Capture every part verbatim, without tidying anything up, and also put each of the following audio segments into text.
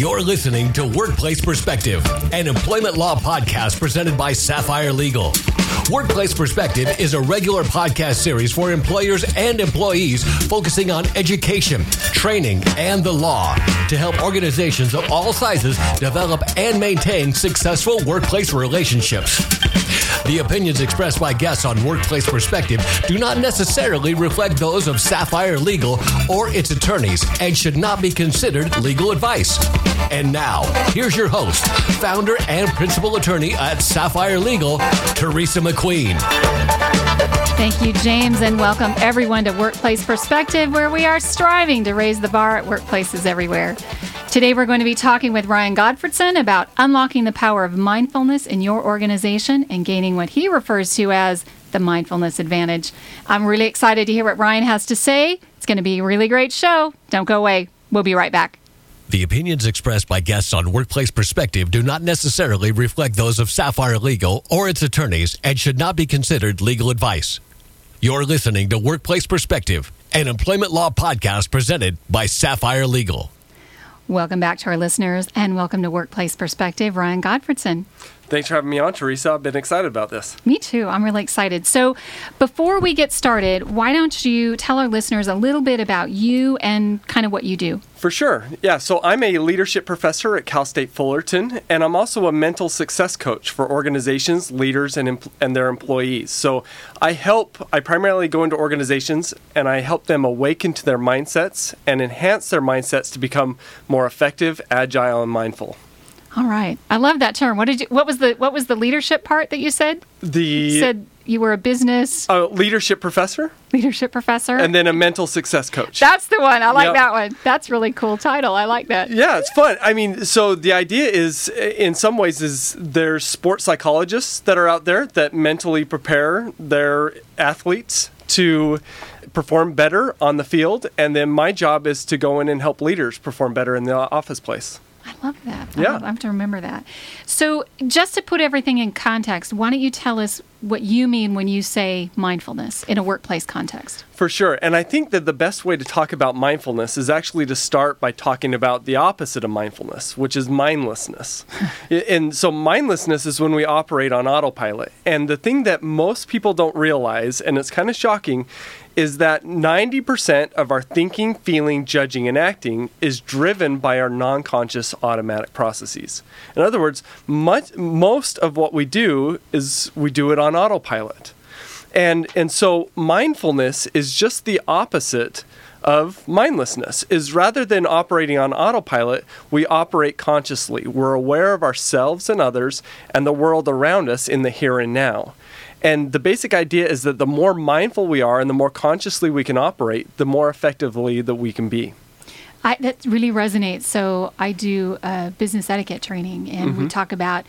You're listening to Workplace Perspective, an employment law podcast presented by Sapphire Legal. Workplace Perspective is a regular podcast series for employers and employees focusing on education, training, and the law to help organizations of all sizes develop and maintain successful workplace relationships. The opinions expressed by guests on Workplace Perspective do not necessarily reflect those of Sapphire Legal or its attorneys and should not be considered legal advice. And now, here's your host, founder and principal attorney at Sapphire Legal, Teresa McGrath. Thank you, James, and welcome everyone to Workplace Perspective, where we are striving to raise the bar at workplaces everywhere. Today, we're going to be talking with Ryan Gottfredson about unlocking the power of mindfulness in your organization and gaining what he refers to as the mindfulness advantage. I'm really excited to hear what Ryan has to say. It's going to be a really great show. Don't go away. We'll be right back. The opinions expressed by guests on Workplace Perspective do not necessarily reflect those of Sapphire Legal or its attorneys and should not be considered legal advice. You're listening to Workplace Perspective, an employment law podcast presented by Sapphire Legal. Welcome back to our listeners, and welcome to Workplace Perspective, Ryan Gottfredson. Thanks for having me on, Teresa. I've been excited about this. Me too. I'm really excited. So before we get started, why don't you tell our listeners a little bit about you and kind of what you do? For sure. Yeah. So I'm a leadership professor at Cal State Fullerton, and I'm also a mental success coach for organizations, leaders, and em- and their employees. So I help, I primarily go into organizations, and I help them awaken to their mindsets and enhance their mindsets to become more effective, agile, and mindful. All right. I love that term. What did you, what was the what was the leadership part that you said? The you said you were a business uh, leadership professor. Leadership professor. And then a mental success coach. That's the one. I like yep. that one. That's really cool title. I like that. Yeah, it's fun. I mean, so the idea is in some ways is there's sports psychologists that are out there that mentally prepare their athletes to perform better on the field, and then my job is to go in and help leaders perform better in the office place. I love that. I, yeah. love, I have to remember that. So just to put everything in context, why don't you tell us what you mean when you say mindfulness in a workplace context? For sure. And I think that the best way to talk about mindfulness is actually to start by talking about the opposite of mindfulness, which is mindlessness. And so mindlessness is when we operate on autopilot. And the thing that most people don't realize, and it's kind of shocking, is that ninety percent of our thinking, feeling, judging, and acting is driven by our non-conscious automatic processes. In other words, much, most of what we do is we do it on autopilot. And and so mindfulness is just the opposite of mindlessness, is rather than operating on autopilot, we operate consciously. We're aware of ourselves and others and the world around us in the here and now. And the basic idea is that the more mindful we are and the more consciously we can operate, the more effectively that we can be. I, that really resonates. So I do uh, business etiquette training, and mm-hmm. we talk about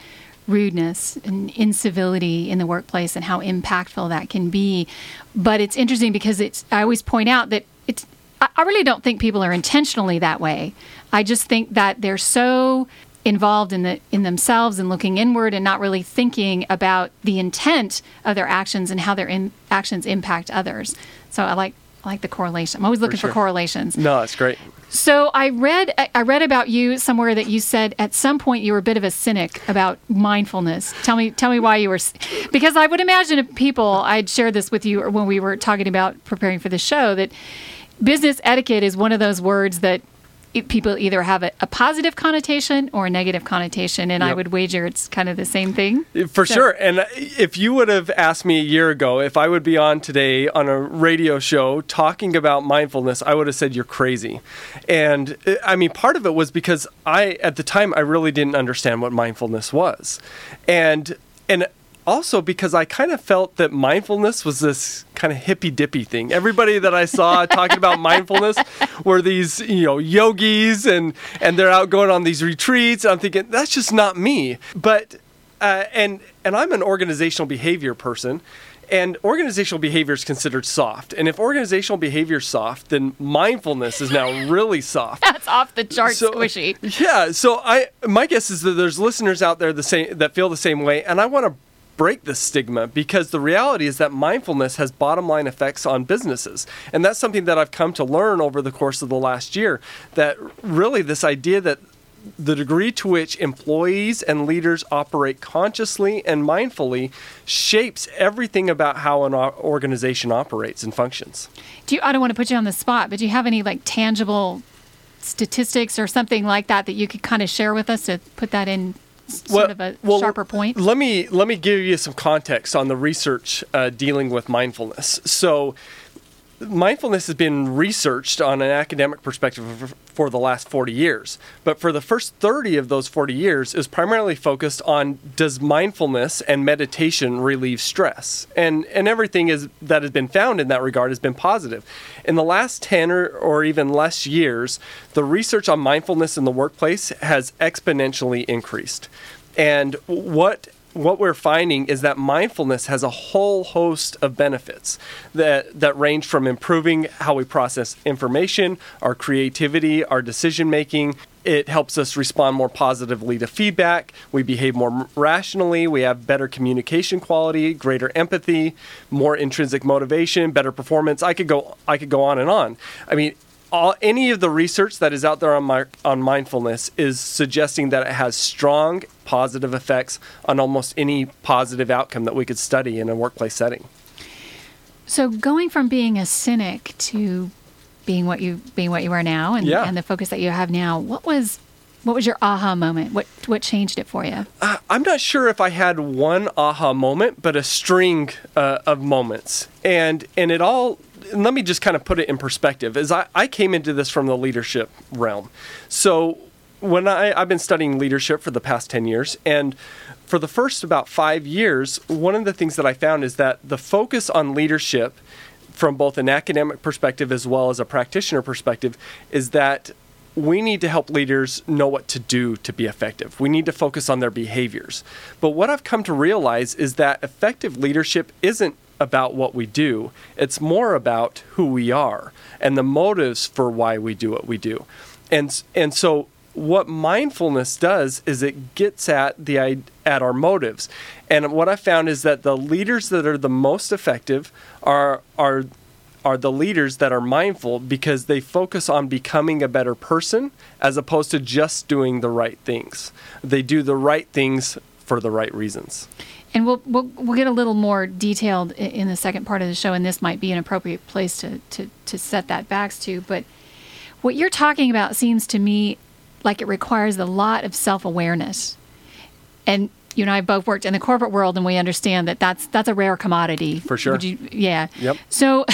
rudeness and incivility in the workplace and how impactful that can be. But it's interesting because it's. I always point out that it's. I, I really don't think people are intentionally that way. I just think that they're so involved in the in themselves and looking inward and not really thinking about the intent of their actions and how their in, actions impact others. So I like I like the correlation. I'm always looking for, sure. for correlations. No, it's great. So I read I read about you somewhere that you said at some point you were a bit of a cynic about mindfulness. Tell me tell me why you were, because I would imagine if people, I'd shared this with you when we were talking about preparing for the show, that business etiquette is one of those words that people either have a, a positive connotation or a negative connotation, and yep. I would wager it's kind of the same thing. For so. sure. And if you would have asked me a year ago if I would be on today on a radio show talking about mindfulness, I would have said you're crazy. And I mean, part of it was because I, at the time, I really didn't understand what mindfulness was, and and. Also because I kind of felt that mindfulness was this kind of hippy-dippy thing. Everybody that I saw talking about mindfulness were these, you know, yogis, and, and they're out going on these retreats. I'm thinking, that's just not me. But, uh, and, and I'm an organizational behavior person, and organizational behavior is considered soft. And if organizational behavior is soft, then mindfulness is now really soft. That's off the charts, so, squishy. Yeah. So I, my guess is that there's listeners out there the same, that feel the same way, and I want to break the stigma, because the reality is that mindfulness has bottom line effects on businesses. And that's something that I've come to learn over the course of the last year, that really this idea that the degree to which employees and leaders operate consciously and mindfully shapes everything about how an organization operates and functions. Do you, I don't want to put you on the spot, but do you have any like tangible statistics or something like that that you could kind of share with us to put that in sort well, of a well, sharper point? Let me, let me give you some context on the research uh, dealing with mindfulness. So mindfulness has been researched on an academic perspective for the last forty years. But for the first thirty of those forty years, it was primarily focused on, does mindfulness and meditation relieve stress? And and everything is that has been found in that regard has been positive. In the last ten or, or even less years, the research on mindfulness in the workplace has exponentially increased. And what What we're finding is that mindfulness has a whole host of benefits that, that range from improving how we process information, our creativity, our decision-making. It helps us respond more positively to feedback. We behave more rationally. We have better communication quality, greater empathy, more intrinsic motivation, better performance. I could go, I could go on and on. I mean, All, any of the research that is out there on my, on mindfulness is suggesting that it has strong positive effects on almost any positive outcome that we could study in a workplace setting. So going from being a cynic to being what you being what you are now and, yeah. and the focus that you have now, what was what was your aha moment? What what changed it for you? Uh, I'm not sure if I had one aha moment, but a string uh, of moments, and and it all. Let me just kind of put it in perspective, as I, I came into this from the leadership realm. So when I, I've been studying leadership for the past ten years, and for the first about five years, one of the things that I found is that the focus on leadership from both an academic perspective as well as a practitioner perspective is that we need to help leaders know what to do to be effective. We need to focus on their behaviors. But what I've come to realize is that effective leadership isn't about what we do. It's more about who we are and the motives for why we do what we do. And and so what mindfulness does is it gets at the at our motives. And what I found is that the leaders that are the most effective are are are the leaders that are mindful, because they focus on becoming a better person as opposed to just doing the right things. They do the right things for the right reasons. And we'll, we'll we'll get a little more detailed in the second part of the show, and this might be an appropriate place to, to, to set that back to. But what you're talking about seems to me like it requires a lot of self-awareness. And you and I both worked in the corporate world, and we understand that that's, that's a rare commodity. For sure. Would you, yeah. Yep. So...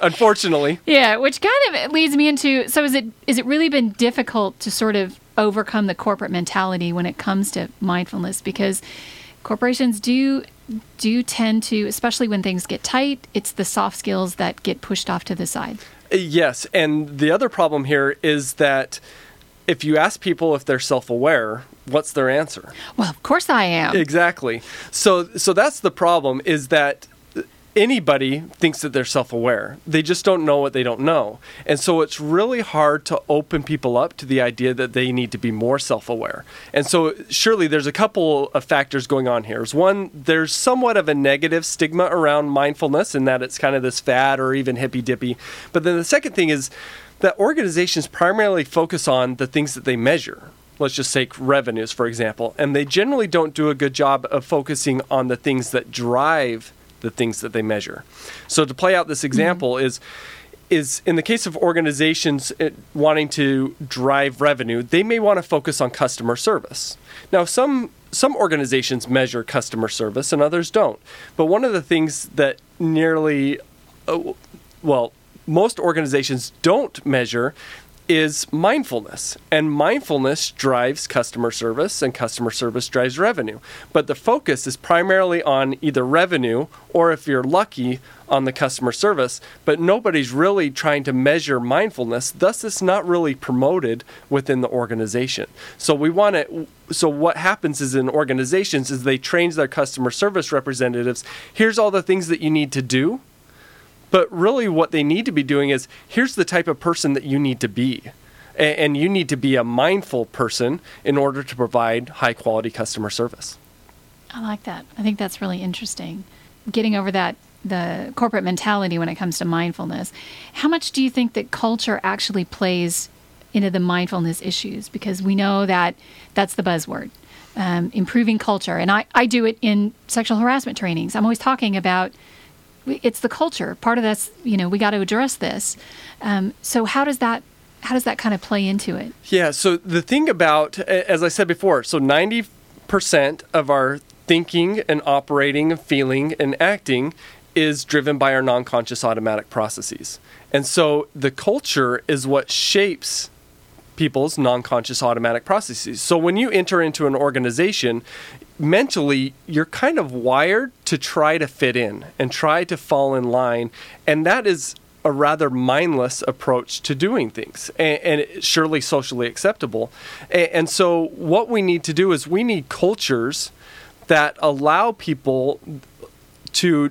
Unfortunately. Yeah, which kind of leads me into, so is it is it really been difficult to sort of overcome the corporate mentality when it comes to mindfulness? Because... corporations do do tend to, especially when things get tight, it's the soft skills that get pushed off to the side. Yes, and the other problem here is that if you ask people if they're self-aware, what's their answer? Well, of course I am. Exactly. So so that's the problem, is that anybody thinks that they're self-aware. They just don't know what they don't know. And so it's really hard to open people up to the idea that they need to be more self-aware. And so surely there's a couple of factors going on here. One, there's somewhat of a negative stigma around mindfulness in that it's kind of this fad or even hippy-dippy. But then the second thing is that organizations primarily focus on the things that they measure. Let's just say revenues, for example. And they generally don't do a good job of focusing on the things that drive the things that they measure. So to play out this example mm-hmm. is is in the case of organizations wanting to drive revenue, they may want to focus on customer service. Now, some some organizations measure customer service and others don't. But one of the things that nearly, uh, well, most organizations don't measure is mindfulness. And mindfulness drives customer service, and customer service drives revenue. But the focus is primarily on either revenue or, if you're lucky, on the customer service. But nobody's really trying to measure mindfulness. Thus, it's not really promoted within the organization. So we want to. So what happens is in organizations is they train their customer service representatives, here's all the things that you need to do. But really what they need to be doing is, here's the type of person that you need to be. And you need to be a mindful person in order to provide high-quality customer service. I like that. I think that's really interesting. Getting over that, the corporate mentality when it comes to mindfulness. How much do you think that culture actually plays into the mindfulness issues, because we know that that's the buzzword, um, improving culture. And I, I do it in sexual harassment trainings. I'm always talking about it's the culture. Part of that's, you know, we got to address this. Um, so how does that how does that kind of play into it? Yeah. So the thing about, as I said before, so ninety percent of our thinking and operating and feeling and acting is driven by our non-conscious automatic processes. And so the culture is what shapes people's non-conscious automatic processes. So when you enter into an organization, mentally, you're kind of wired to try to fit in and try to fall in line. And that is a rather mindless approach to doing things, and, and surely socially acceptable. And, and so what we need to do is we need cultures that allow people to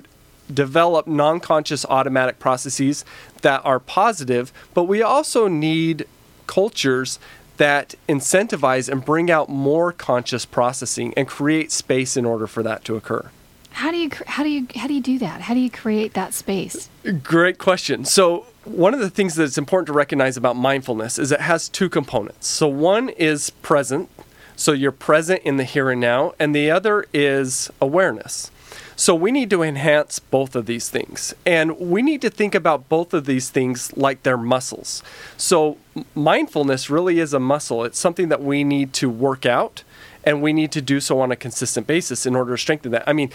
develop non-conscious automatic processes that are positive, but we also need cultures that incentivize and bring out more conscious processing and create space in order for that to occur. How do you how do you how do you do that? How do you create that space? Great question. So one of the things that's important to recognize about mindfulness is it has two components. So one is present, so you're present in the here and now, and the other is awareness. So we need to enhance both of these things, and we need to think about both of these things like they're muscles. So mindfulness really is a muscle. It's something that we need to work out, and we need to do so on a consistent basis in order to strengthen that. I mean,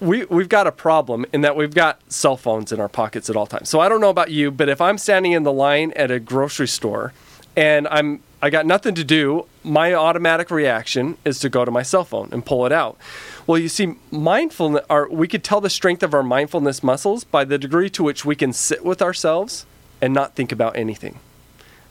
we, we've got a problem in that we've got cell phones in our pockets at all times. So I don't know about you, but if I'm standing in the line at a grocery store and I'm I got nothing to do, my automatic reaction is to go to my cell phone and pull it out. Well, you see, mindfulness, our, we could tell the strength of our mindfulness muscles by the degree to which we can sit with ourselves and not think about anything.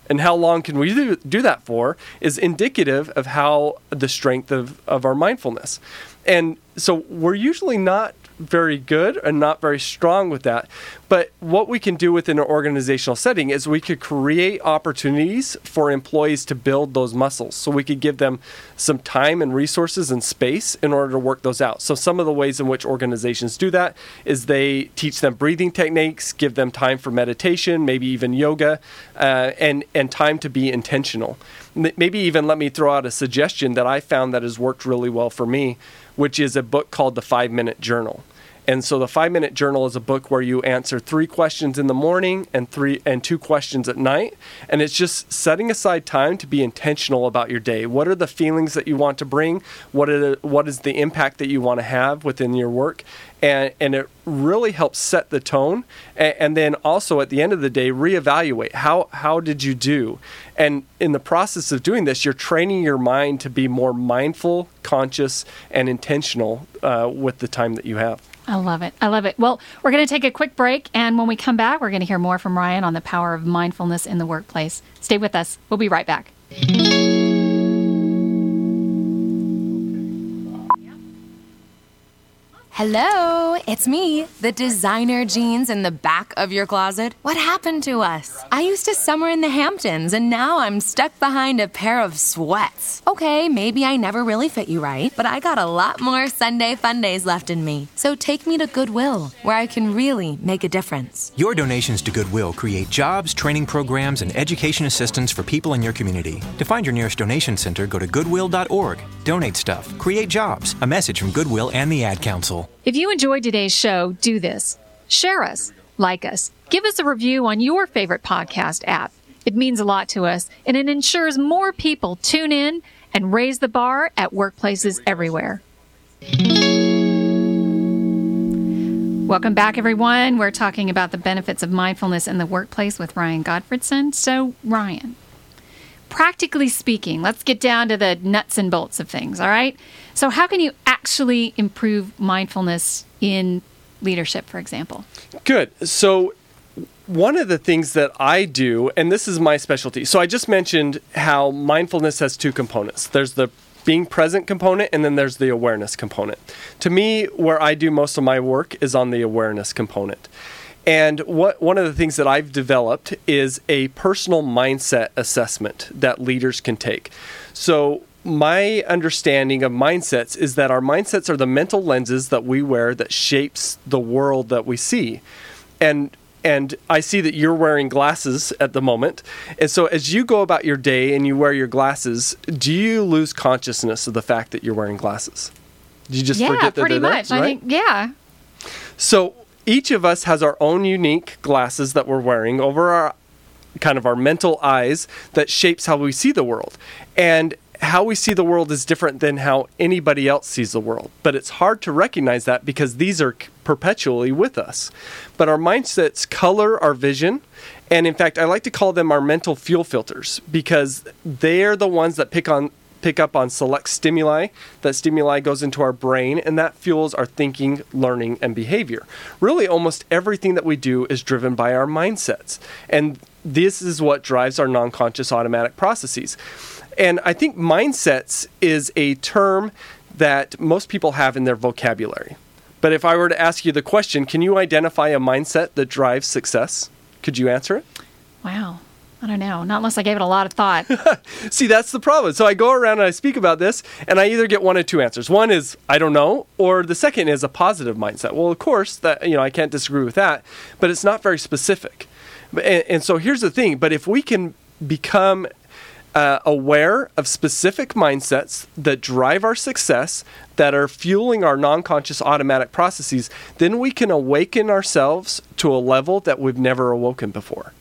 And how long can we do, do that for is indicative of how the strength of, of our mindfulness. And so we're usually not very good and not very strong with that. But what we can do within an organizational setting is we could create opportunities for employees to build those muscles. So we could give them some time and resources and space in order to work those out. So some of the ways in which organizations do that is they teach them breathing techniques, give them time for meditation, maybe even yoga, uh, and, and time to be intentional. Maybe even let me throw out a suggestion that I found that has worked really well for me, which is a book called The Five Minute Journal. And so The Five Minute Journal is a book where you answer three questions in the morning and three and two questions at night. And it's just setting aside time to be intentional about your day. What are the feelings that you want to bring? What are the, what is the impact that you want to have within your work? And, and it really helps set the tone. And, and then also at the end of the day, reevaluate. How, how did you do? And in the process of doing this, you're training your mind to be more mindful, conscious, and intentional uh, with the time that you have. I love it. I love it. Well, we're going to take a quick break, and when we come back, we're going to hear more from Ryan on the power of mindfulness in the workplace. Stay with us. We'll be right back. Hello, it's me, the designer jeans in the back of your closet. What happened to us? I used to summer in the Hamptons, and now I'm stuck behind a pair of sweats. Okay, maybe I never really fit you right, but I got a lot more Sunday fun days left in me. So take me to Goodwill, where I can really make a difference. Your donations to Goodwill create jobs, training programs, and education assistance for people in your community. To find your nearest donation center, go to goodwill dot org. Donate stuff. Create jobs. A message from Goodwill and the Ad Council. If you enjoyed today's show, do this. Share us, like us, give us a review on your favorite podcast app. It means a lot to us, and it ensures more people tune in and raise the bar at workplaces everywhere. Welcome back, everyone. We're talking about the benefits of mindfulness in the workplace with Ryan Gottfredson. So, Ryan, practically speaking, let's get down to the nuts and bolts of things, all right? So how can you actually improve mindfulness in leadership, for example? Good. So one of the things that I do, and this is my specialty, so I just mentioned how mindfulness has two components. There's the being present component, and then there's the awareness component. To me, where I do most of my work is on the awareness component. And what one of the things that I've developed is a personal mindset assessment that leaders can take. So my understanding of mindsets is that our mindsets are the mental lenses that we wear that shapes the world that we see. And And I see that you're wearing glasses at the moment. And so as you go about your day and you wear your glasses, do you lose consciousness of the fact that you're wearing glasses? Do you just yeah, forget that they're there? Yeah, pretty much. Right? I think, yeah. So each of us has our own unique glasses that we're wearing over our kind of our mental eyes that shapes how we see the world. And how we see the world is different than how anybody else sees the world. But it's hard to recognize that because these are perpetually with us. But our mindsets color our vision. And in fact, I like to call them our mental fuel filters because they're the ones that pick on pick up on select stimuli. That stimuli goes into our brain, and that fuels our thinking, learning, and behavior. Really, almost everything that we do is driven by our mindsets. And this is what drives our non-conscious automatic processes. And I think mindsets is a term that most people have in their vocabulary. But if I were to ask you the question, can you identify a mindset that drives success? Could you answer it? Wow. I don't know. Not unless I gave it a lot of thought. See, that's the problem. So I go around and I speak about this, and I either get one of two answers. One is, I don't know, or the second is a positive mindset. Well, of course, that you know I can't disagree with that, but it's not very specific. And, and so here's the thing. But if we can become Uh, aware of specific mindsets that drive our success, that are fueling our non-conscious automatic processes, then we can awaken ourselves to a level that we've never awoken before.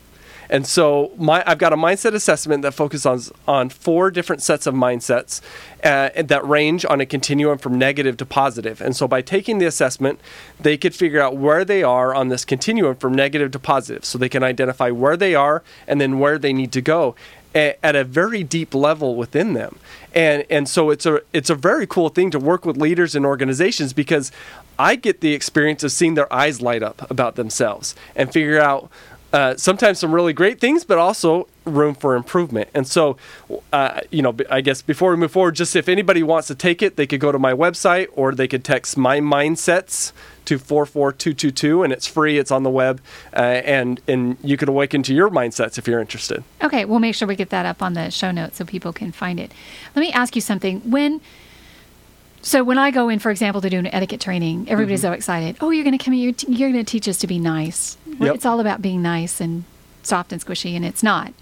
And so my, I've got a mindset assessment that focuses on, on four different sets of mindsets uh, that range on a continuum from negative to positive. And so by taking the assessment, they could figure out where they are on this continuum from negative to positive. So they can identify where they are and then where they need to go at a very deep level within them. And and so it's a it's a very cool thing to work with leaders and organizations because I get the experience of seeing their eyes light up about themselves and figure out uh, sometimes some really great things, but also room for improvement. And so, uh, you know, I guess before we move forward, just if anybody wants to take it, they could go to my website or they could text my mindsets to four four two two two, and it's free. It's on the web, uh, and and you can awaken to your mindsets if you're interested. Okay, we'll make sure we get that up on the show notes so people can find it. Let me ask you something. When so when I go in, for example, to do an etiquette training, everybody's mm-hmm. so excited. Oh, you're going to come in. You're, t- you're going to teach us to be nice. Yep. It's all about being nice and soft and squishy, and it's not.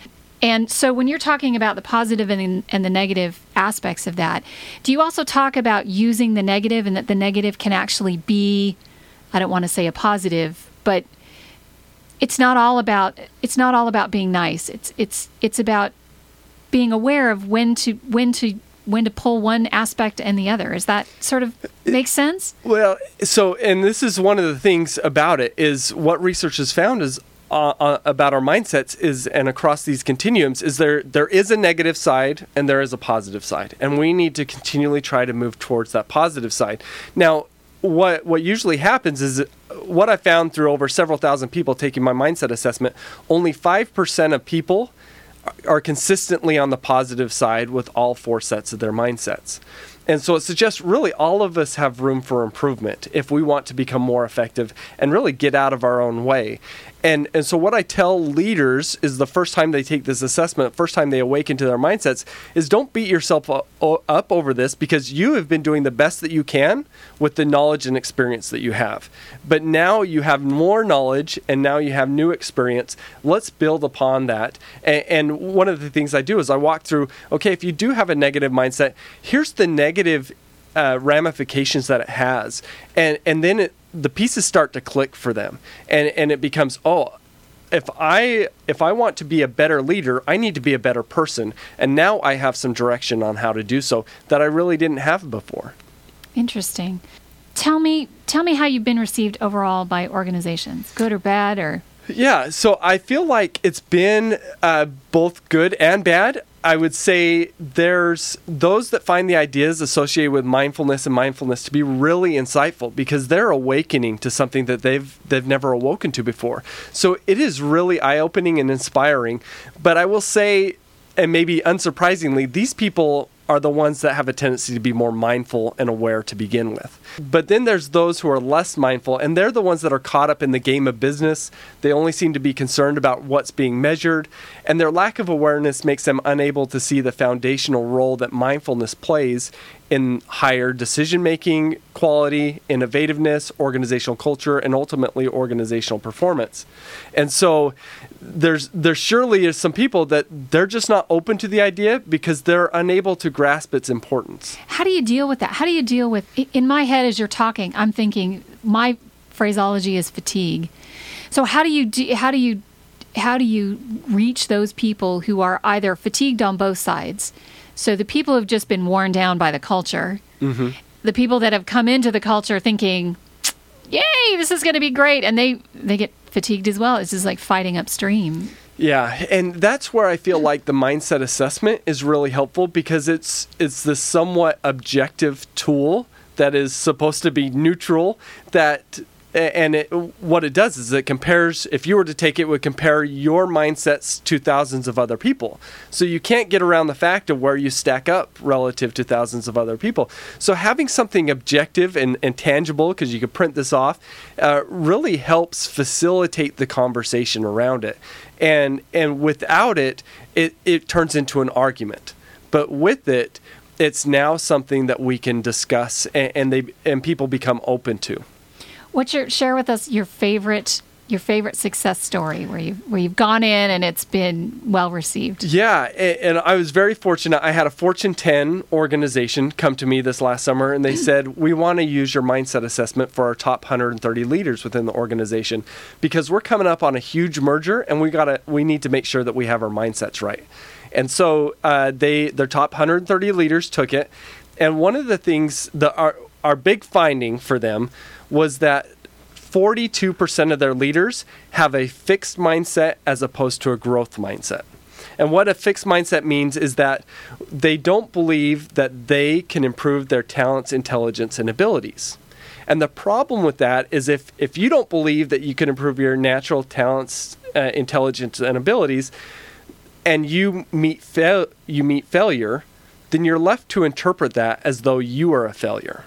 And so when you're talking about the positive and, and the negative aspects of that, do you also talk about using the negative and that the negative can actually be, I don't want to say a positive, but it's not all about it's not all about being nice. It's it's it's about being aware of when to when to when to pull one aspect and the other. Is that sort of make sense? Well, so and this is one of the things about it is what research has found is Uh, uh, about our mindsets is, and across these continuums, is there there is a negative side and there is a positive side, and we need to continually try to move towards that positive side. Now, what what usually happens is what I found through over several thousand people taking my mindset assessment, only five percent of people are consistently on the positive side with all four sets of their mindsets. And so it suggests really all of us have room for improvement if we want to become more effective and really get out of our own way. And and so what I tell leaders is the first time they take this assessment, first time they awaken to their mindsets, is don't beat yourself up over this because you have been doing the best that you can with the knowledge and experience that you have. But now you have more knowledge and now you have new experience. Let's build upon that. And, and one of the things I do is I walk through, okay, if you do have a negative mindset, here's the negative uh, ramifications that it has. And, and then it the pieces start to click for them, and, and it becomes, oh, if I if I want to be a better leader, I need to be a better person, and now I have some direction on how to do so that I really didn't have before. Interesting. Tell me, tell me how you've been received overall by organizations, good or bad, or yeah. So I feel like it's been uh, both good and bad. I would say there's those that find the ideas associated with mindfulness and mindfulness to be really insightful because they're awakening to something that they've they've never awoken to before. So it is really eye-opening and inspiring. But I will say, and maybe unsurprisingly, these people are the ones that have a tendency to be more mindful and aware to begin with. But then there's those who are less mindful, and they're the ones that are caught up in the game of business. They only seem to be concerned about what's being measured, and their lack of awareness makes them unable to see the foundational role that mindfulness plays in higher decision-making quality, innovativeness, organizational culture, and ultimately organizational performance. And so there's there surely is some people that they're just not open to the idea because they're unable to grasp its importance. How do you deal with that? How do you deal with, in my head as you're talking, I'm thinking, my phraseology is fatigue. So how do you do, how do you how do you reach those people who are either fatigued on both sides? So the people who have just been worn down by the culture, mm-hmm. the people that have come into the culture thinking, yay, this is going to be great. And they, they get fatigued as well. It's just like fighting upstream. Yeah. And that's where I feel like the mindset assessment is really helpful because it's, it's this somewhat objective tool that is supposed to be neutral that... And it, what it does is it compares, if you were to take it, it would compare your mindsets to thousands of other people. So you can't get around the fact of where you stack up relative to thousands of other people. So having something objective and, and tangible, because you could print this off, uh, really helps facilitate the conversation around it. And and without it, it, it turns into an argument. But with it, it's now something that we can discuss and, and they and people become open to. What's your share with us your favorite your favorite success story where you where you've gone in and it's been well received? Yeah, and I was very fortunate. I had a Fortune ten organization come to me this last summer, and they said, "We want to use your mindset assessment for our top one hundred thirty leaders within the organization because we're coming up on a huge merger, and we gotta we need to make sure that we have our mindsets right." And so uh, they their top one hundred thirty leaders took it, and one of the things that our our big finding for them was that forty-two percent of their leaders have a fixed mindset as opposed to a growth mindset. And what a fixed mindset means is that they don't believe that they can improve their talents, intelligence, and abilities. And the problem with that is if, if you don't believe that you can improve your natural talents, uh, intelligence, and abilities, and you meet fail, you meet failure, then you're left to interpret that as though you are a failure.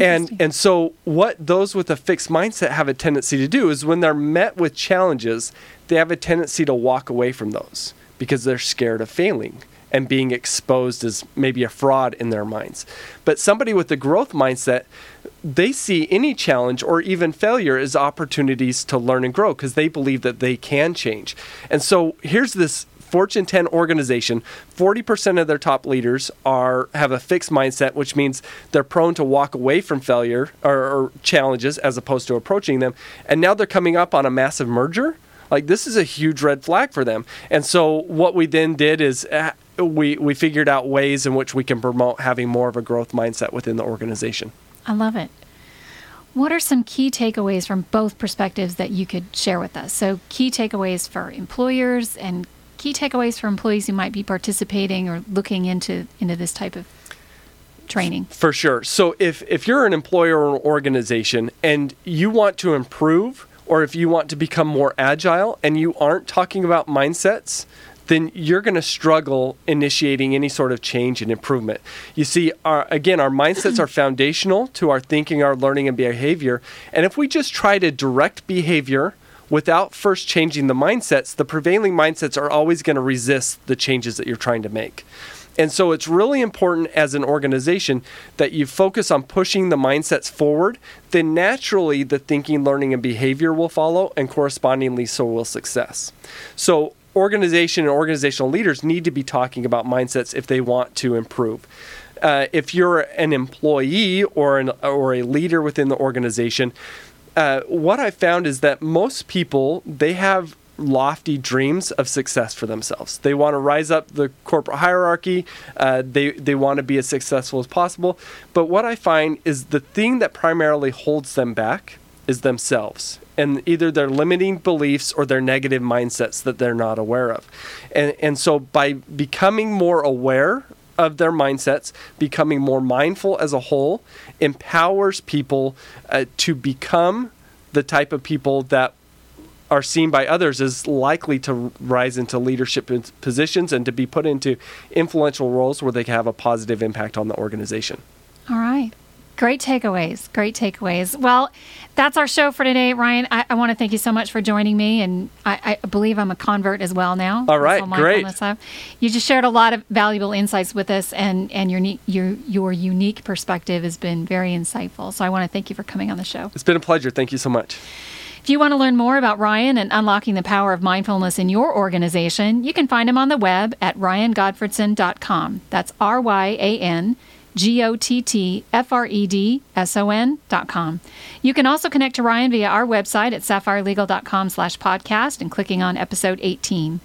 And and so what those with a fixed mindset have a tendency to do is when they're met with challenges, they have a tendency to walk away from those because they're scared of failing and being exposed as maybe a fraud in their minds. But somebody with a growth mindset, they see any challenge or even failure as opportunities to learn and grow because they believe that they can change. And so here's this Fortune ten organization, forty percent of their top leaders are have a fixed mindset, which means they're prone to walk away from failure or, or challenges as opposed to approaching them. And now they're coming up on a massive merger. Like, this is a huge red flag for them. And so what we then did is uh, we, we figured out ways in which we can promote having more of a growth mindset within the organization. I love it. What are some key takeaways from both perspectives that you could share with us? So key takeaways for employers and key takeaways for employees who might be participating or looking into, into this type of training? For sure. So if, if you're an employer or an organization and you want to improve or if you want to become more agile and you aren't talking about mindsets, then you're going to struggle initiating any sort of change and improvement. You see, our, again, our mindsets are foundational to our thinking, our learning, and behavior. And if we just try to direct behavior without first changing the mindsets, the prevailing mindsets are always going to resist the changes that you're trying to make. And so it's really important as an organization that you focus on pushing the mindsets forward, then naturally the thinking, learning, and behavior will follow, and correspondingly so will success. So organization and organizational leaders need to be talking about mindsets if they want to improve. Uh, if you're an employee or an or a leader within the organization, Uh, what I found is that most people, they have lofty dreams of success for themselves. They want to rise up the corporate hierarchy. Uh, they, they want to be as successful as possible. But what I find is the thing that primarily holds them back is themselves and either their limiting beliefs or their negative mindsets that they're not aware of. And, and so by becoming more aware of their mindsets, becoming more mindful as a whole, empowers people uh, to become the type of people that are seen by others as likely to rise into leadership positions and to be put into influential roles where they can have a positive impact on the organization. All right. Great takeaways. Great takeaways. Well, that's our show for today. Ryan, I, I want to thank you so much for joining me. And I, I believe I'm a convert as well now. All right. Great. You just shared a lot of valuable insights with us, and, and your, your, your unique perspective has been very insightful. So I want to thank you for coming on the show. It's been a pleasure. Thank you so much. If you want to learn more about Ryan and unlocking the power of mindfulness in your organization, you can find him on the web at ryan gottfredson dot com. That's R Y A N G O T T F R E D S O N dot com. You can also connect to Ryan via our website at sapphire legal dot com slash podcast and clicking on episode eighteen.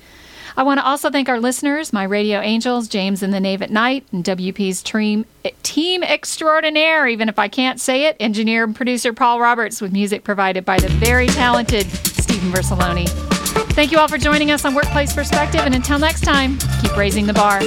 I want to also thank our listeners, my radio angels, James and the Knave at Night, and W P's team, team extraordinaire, even if I can't say it, engineer and producer Paul Roberts, with music provided by the very talented Stephen Versaloni. Thank you all for joining us on Workplace Perspective, and until next time, keep raising the bar.